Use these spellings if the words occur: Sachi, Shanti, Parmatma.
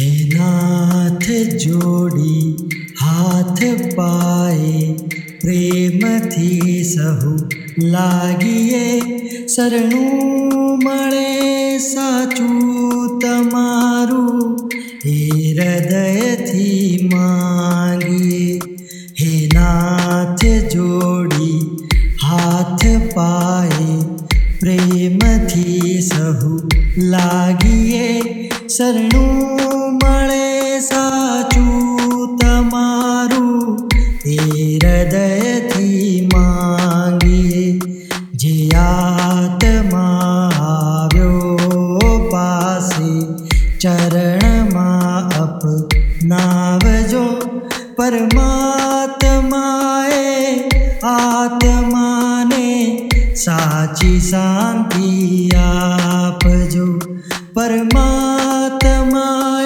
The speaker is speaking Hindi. हे नाथ जोड़ी हाथ पाए, प्रेम थी सहु लागिए, शरणु मणे साचू तमारू, हे हृदय थी मांगिए। हे नाथ जोड़ी हाथ पाए, प्रेम थी सहु लागिए, शरणु मणे साचू तमारू, हे हृदय थी मांगिए। जे आत्मा आव्यो पासे, चरण मा अपनावजो, परमात्माए आत्मा ने साची शांति आपजो। परमात्मा